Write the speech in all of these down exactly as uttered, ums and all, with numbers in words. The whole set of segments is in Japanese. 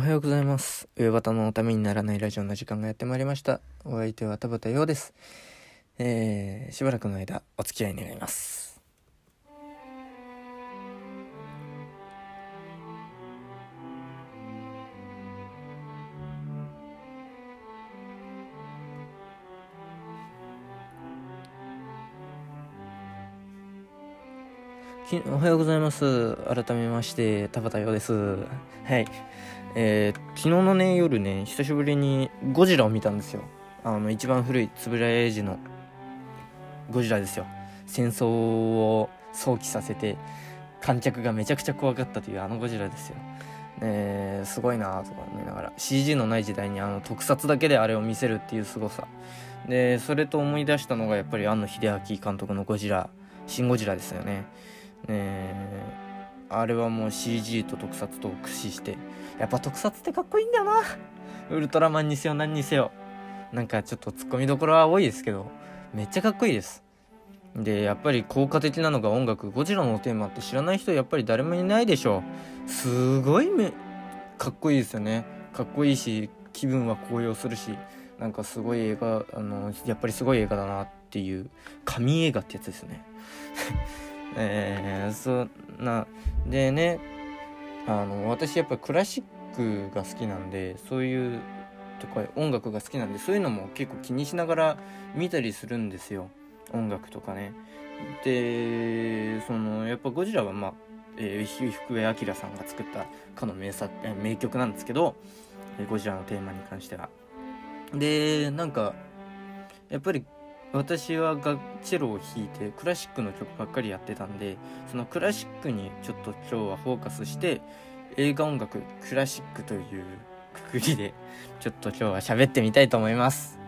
おはようございます。上畑のためにならないラジオの時間がやってまいりました。お相手は田畑陽です。えー、しばらくの間お付き合い願います。おはようございます。改めまして田畑陽です。はいえー、昨日のね夜ね久しぶりにゴジラを見たんですよ。あの一番古い円谷英二のゴジラですよ。戦争を想起させて観客がめちゃくちゃ怖かったというあのゴジラですよ。えー、すごいなとか思いながら シージー のない時代にあの特撮だけであれを見せるっていうすごさで、それと思い出したのがやっぱり庵野秀明監督のゴジラシンゴジラですよね。えーあれはもう シージー と特撮と駆使して、やっぱ特撮ってかっこいいんだよな。ウルトラマンにせよ何にせよ、なんかちょっとツッコミどころは多いですけどめっちゃかっこいいです。でやっぱり効果的なのが音楽。ゴジラのテーマって知らない人やっぱり誰もいないでしょう。すごいめかっこいいですよね。かっこいいし気分は高揚するし、なんかすごい映画、あのやっぱりすごい映画だなっていう神映画ってやつですね。えー、そなでねあの私やっぱりクラシックが好きなんで、そういうとか音楽が好きなんで、そういうのも結構気にしながら見たりするんですよ、音楽とかね。でそのやっぱゴジラは、まあえー、福江明さんが作ったかの 名作、名曲なんですけど、ゴジラのテーマに関しては。でなんかやっぱり私はがチェロを弾いてクラシックの曲ばっかりやってたんで、そのクラシックにちょっと今日はフォーカスして映画音楽クラシックというくくりでちょっと今日は喋ってみたいと思います。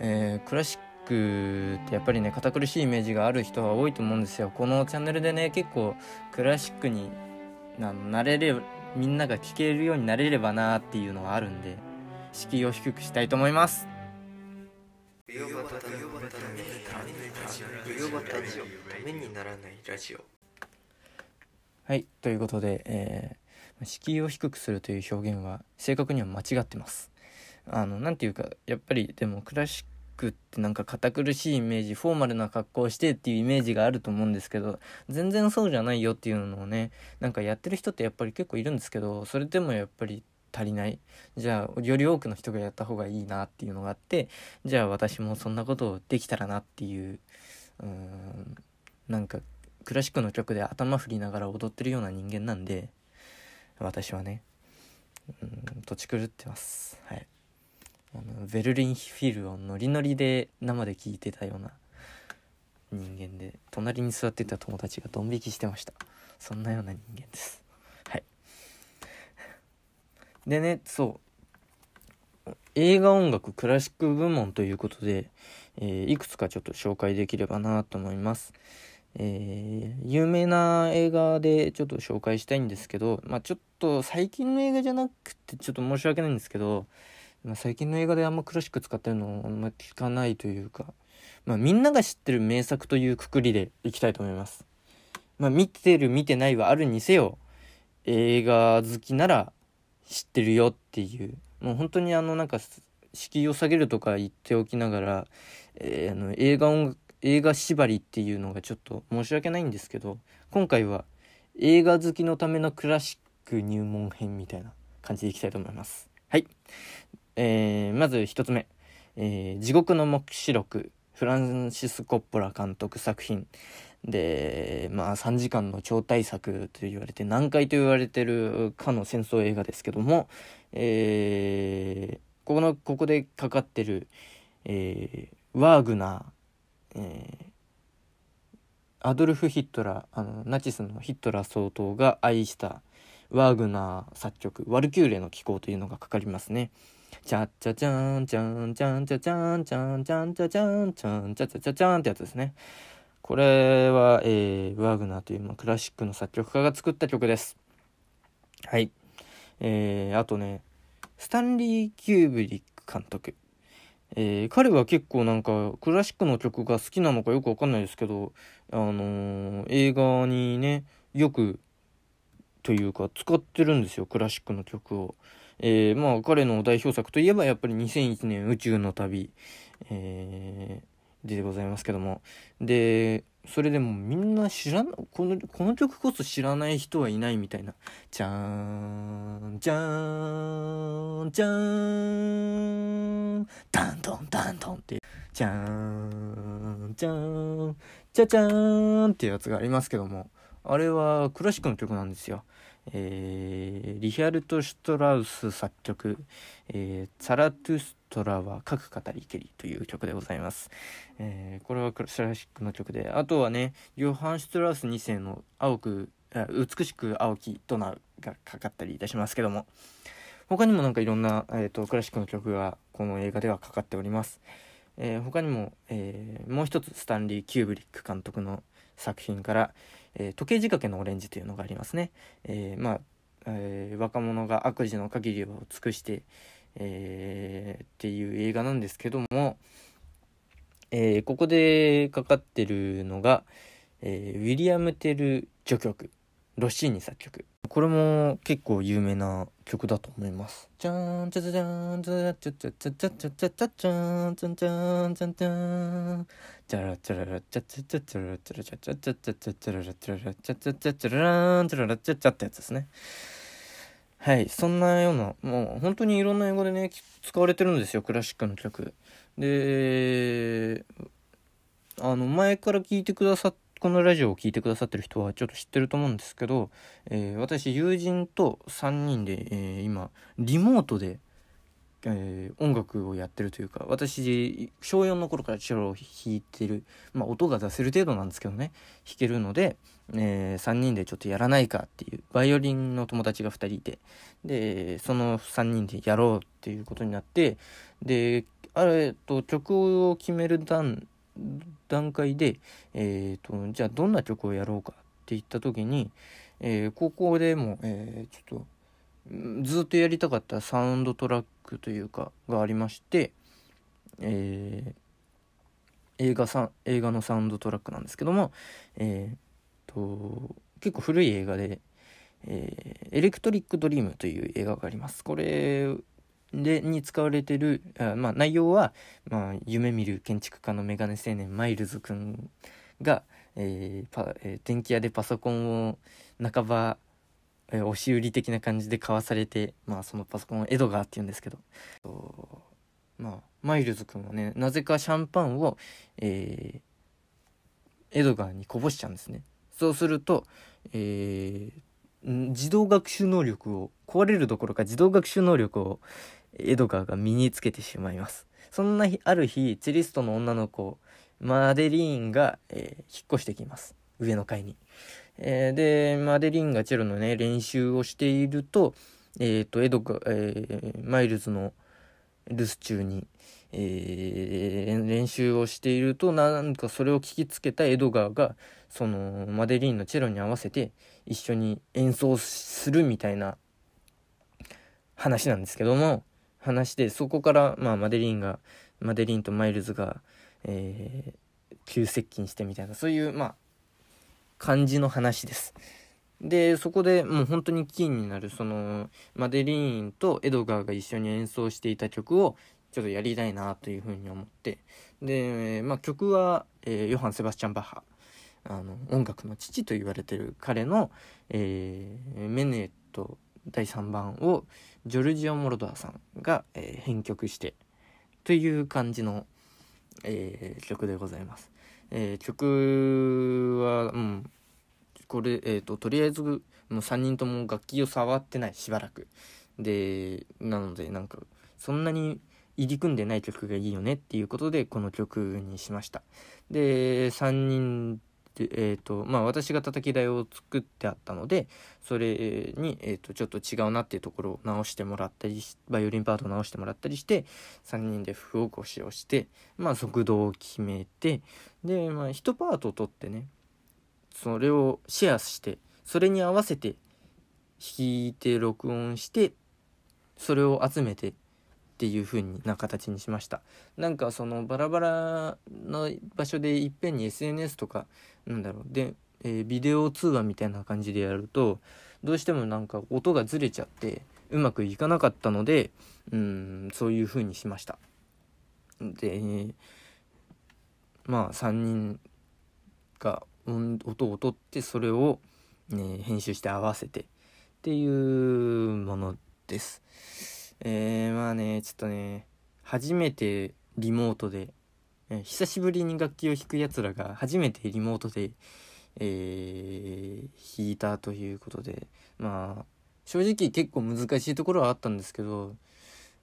えー、クラシックってやっぱりね堅苦しいイメージがある人は多いと思うんですよ。このチャンネルでね結構クラシックになれればみんなが聴けるようになれればなっていうのはあるんで、敷居を低くしたいと思います。ウヨバタのためにならないラジオ。はいということで、えー、敷居を低くするという表現は正確には間違ってます。あのなんていうかやっぱりでもクラシックってなんか堅苦しいイメージ、フォーマルな格好をしてっていうイメージがあると思うんですけど、全然そうじゃないよっていうのをねなんかやってる人ってやっぱり結構いるんですけど、それでもやっぱり足りない、じゃあより多くの人がやった方がいいなっていうのがあって、じゃあ私もそんなことをできたらなっていう、うーんなんかクラシックの曲で頭振りながら踊ってるような人間なんで私はね、うん、土地狂ってます。はいあのベルリンフィルをノリノリで生で聴いてたような人間で、隣に座ってた友達がドン引きしてました。そんなような人間です。でね、そう映画音楽クラシック部門ということで、えー、いくつかちょっと紹介できればなと思います。えー、有名な映画でちょっと紹介したいんですけど、まあちょっと最近の映画じゃなくてちょっと申し訳ないんですけど、まあ、最近の映画であんまクラシック使ってるのあんま聞かないというか、まあ、みんなが知ってる名作というくくりでいきたいと思います。まあ、見てる見てないはあるにせよ映画好きなら知ってるよっていう、もう本当にあのなんか敷居を下げるとか言っておきながら、えー、あの映画音楽映画縛りっていうのがちょっと申し訳ないんですけど、今回は映画好きのためのクラシック入門編みたいな感じでいきたいと思います。はい、えー、まず一つ目、えー、地獄の黙示録、フランシス・コッポラ監督作品で、まあさんじかんの超大作と言われて難解と言われてるかの戦争映画ですけども、えー、このここでかかってる、えー、ワーグナー、えー、アドルフ・ヒットラー、あのナチスのヒットラー総統が愛したワーグナー作曲「ワルキューレの騎行」というのがかかりますね。チャッチャチャンチャンチャンチャチャンチャンチャンチャチャンチャンチャチャチャチャンってやつですね。これは、えー、ワーグナーという、まあ、クラシックの作曲家が作った曲です。はい、えー、あとねスタンリー・キューブリック監督、えー、彼は結構なんかクラシックの曲が好きなのかよくわかんないですけど、あのー、映画にねよくというか使ってるんですよ、クラシックの曲を。えー、まあ彼の代表作といえばやっぱりにせんいちねん宇宙の旅、えー、でございますけども、でそれでもみんな知らん、このこの曲こそ知らない人はいないみたいな、じゃーんじゃーんじゃーんダンドンダンドンってじゃーんじゃーんじゃじゃーんっていうやつがありますけども、あれはクラシックの曲なんですよ。えー、リヒャルト・シュトラウス作曲、えー、ツァラトゥストラは書く語りけりという曲でございます。えー、これはクラシックの曲で、あとはねヨハン・シュトラウスにせいの青く美しく青きドナウがかかったりいたしますけども、他にもなんかいろんな、えー、とクラシックの曲がこの映画ではかかっております。えー、他にも、えー、もう一つスタンリー・キューブリック監督の作品から、えー、時計仕掛けのオレンジというのがありますね。えーまあえー、若者が悪事の限りを尽くして、えー、っていう映画なんですけども、えー、ここでかかってるのが、えー、ウィリアム・テル序曲、ロッシーニ作曲、これも結構有名な曲だと思います。じゃーんじゃじゃじゃーんじゃじゃじゃじゃじゃじゃじゃじゃじゃんじゃんじゃんじゃんじゃんじゃらじゃらじゃじゃじゃじゃらじゃらじゃじゃじゃじゃじゃじゃらじゃらじゃじゃじゃじゃらんじゃらじゃじゃってやつですね。はい、そんなような、もう本当にいろんな英語でね使われてるんですよ、クラシックの曲で。あの前から聞いてくださってこのラジオを聞いてくださってる人はちょっと知ってると思うんですけど、えー、私友人とさんにんで、えー、今リモートで、えー、音楽をやってるというか、私しょうよんの頃からチェロを弾いてる、まあ音が出せる程度なんですけどね、弾けるので、えー、さんにんでちょっとやらないかっていう、バイオリンの友達がふたりいて、でそのさんにんでやろうっていうことになって、であれと曲を決める段段階で、えーと、じゃあどんな曲をやろうかって言った時に、えー、ここでも、えー、ちょっとずっとやりたかったサウンドトラックというかがありまして、えー、映画さ、映画のサウンドトラックなんですけども、えーと、結構古い映画で、えー、エレクトリックドリームという映画があります。これでに使われてる、あ、まあ、内容は、まあ、夢見る建築家のメガネ青年マイルズくんが、えーパえー、電気屋でパソコンを半ば、えー、押し売り的な感じで買わされて、まあ、そのパソコンをエドガーって言うんですけど、まあ、マイルズくんはねなぜかシャンパンを、えー、エドガーにこぼしちゃうんですね。そうすると、えー、自動学習能力を壊れるどころか自動学習能力をエドガーが身につけてしまいます。そんな日、ある日チェリストの女の子マデリーンが、えー、引っ越してきます、上の階に。えー、でマデリーンがチェロのね練習をしていると、えーとエドガー、えー、マイルズの留守中に、えー、練習をしていると、なんかそれを聞きつけたエドガーがそのマデリーンのチェロに合わせて一緒に演奏するみたいな話なんですけども、話でそこから、まあ、マデリーンがマデリーンとマイルズが、えー、急接近してみたいな、そういうまあ感じの話です。でそこでもう本当にキーになるそのマデリーンとエドガーが一緒に演奏していた曲をちょっとやりたいなというふうに思って、で、まあ、曲は、えー、ヨハン・セバスチャン・バッハ、あの音楽の父と言われてる彼の、えー、メヌエットだいさんばんをジョルジオ・モロドアさんが、えー、編曲してという感じの、えー、曲でございます。えー、曲は、うん、これ、えーと、とりあえずもうさんにんとも楽器を触ってないしばらくで、なのでなんかそんなに入り組んでない曲がいいよねっていうことでこの曲にしました。でさんにんでえーとまあ、私が叩き台を作ってあったので、それに、えーとちょっと違うなっていうところを直してもらったり、バイオリンパートを直してもらったりしてさんにんで譜起こしをして、まあ、速度を決めて、で、まあ、いちパートを取ってねそれをシェアして、それに合わせて弾いて録音してそれを集めてっていう風な形にしました。なんかそのバラバラの場所でいっぺんに エスエヌエス とかなんだろうで、えー、ビデオ通話みたいな感じでやるとどうしてもなんか音がずれちゃってうまくいかなかったので、うーんそういう風にしました。でまあさんにんが音を取ってそれを、ね、編集して合わせてっていうものです。えー、まあねちょっとね初めてリモートで、えー、久しぶりに楽器を弾くやつらが初めてリモートで、えー、弾いたということで、まあ正直結構難しいところはあったんですけど、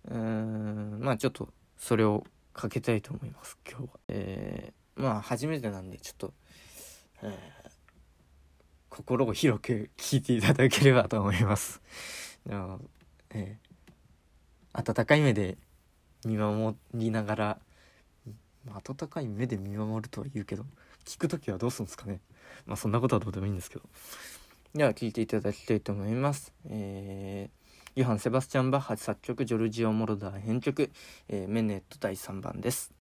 うーんまあちょっとそれをかけたいと思います今日は。えー、まあ初めてなんでちょっと、えー、心を広く聴いていただければと思います。でも、えー、温かい目で見守りながら、温かい目で見守るとは言うけど聞くときはどうするんですかね。まあそんなことはどうでもいいんですけど、では聞いていただきたいと思います。えー、ヨハン・セバスチャン・バッハ作曲、ジョルジオ・モロダー編曲、えー、メネットだいさんばんです。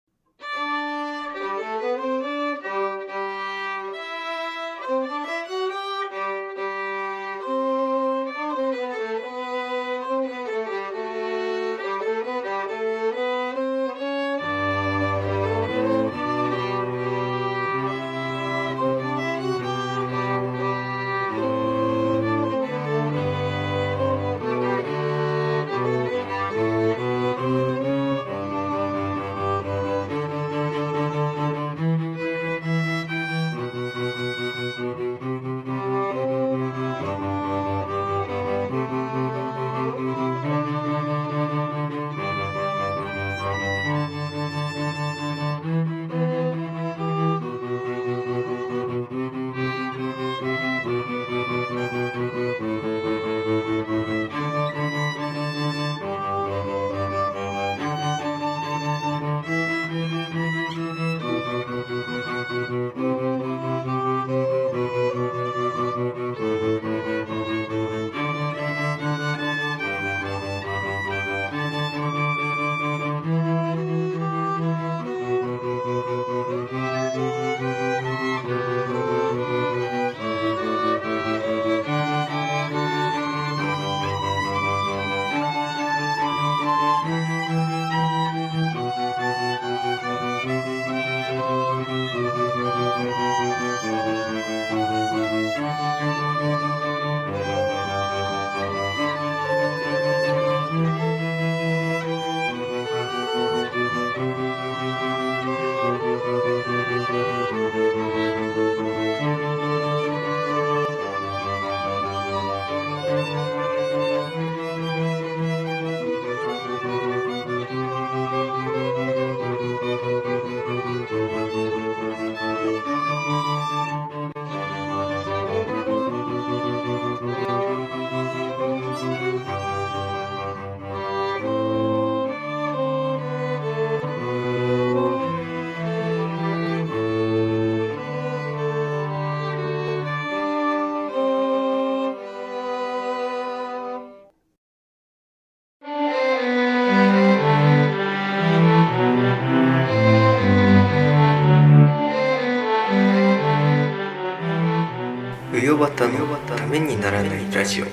ためにならないラジオ。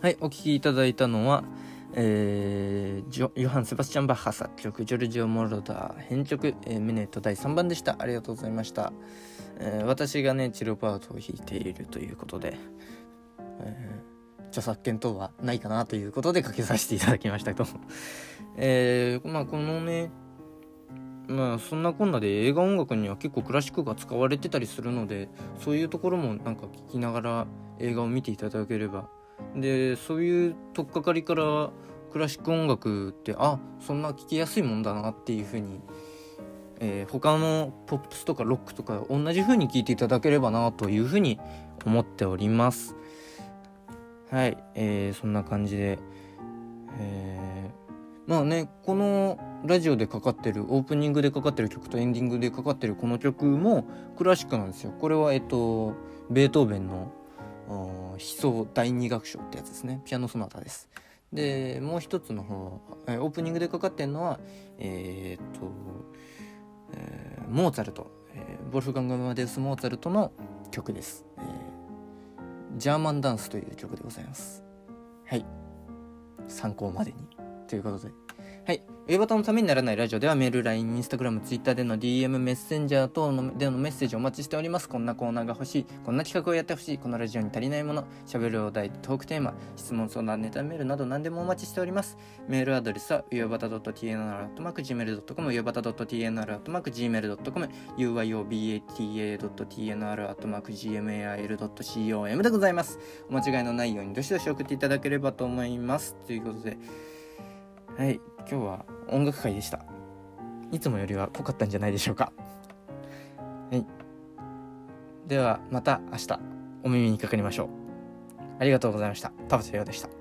はい、お聞きいただいたのは、えー、ヨハン・セバスチャン・バッハ作曲、ジョルジオ・モロダー編曲、えー、メネットだいさんばんでした。ありがとうございました。えー、私がねチルパートを弾いているということで、えー、著作権等はないかなということでかけさせていただきましたけど、えー、まあこのねまあそんなこんなで映画音楽には結構クラシックが使われてたりするので、そういうところもなんか聞きながら映画を見ていただければ、でそういう取っかかりからクラシック音楽ってあそんな聞きやすいもんだなっていう風に、えー、他のポップスとかロックとか同じ風に聞いていただければなという風に思っております。はい、えー、そんな感じで、えーまあね、このラジオでかかってるオープニングでかかってる曲とエンディングでかかってるこの曲もクラシックなんですよ。これはえっとベートーベンの悲壮だいに楽章ってやつですね。ピアノソナタです。でもう一つの方、えオープニングでかかってるのはえー、っと、えー、モーツァルト、えー、ボルフガング・アマデウス・モーツァルトの、曲です、えー、ジャーマンダンスという曲でございます。はい、参考までにということで、はい、ウェバタのためにならないラジオではメール、ライン、インスタグラム、ツイッターでの ディーエム、メッセンジャー等のでのメッセージをお待ちしております。こんなコーナーが欲しい、こんな企画をやってほしい、このラジオに足りないもの、喋るお題、トークテーマ、質問、相談、ネタメールなど何でもお待ちしております。メールアドレスはウェバタ ドットティーエヌアールアットマークジーメールドットコム ウェバタ ドットティーエヌアールアットマークジーメールドットコム ユーワイオービーエーティーエードットティーエヌアールアットマークジーメールドットコム でございます。お間違いのないようにどしどし送っていただければと思います。ということで、はい、今日は音楽会でした。いつもよりは濃かったんじゃないでしょうか。はい、ではまた明日お耳にかかりましょう。ありがとうございました。田畑洋でした。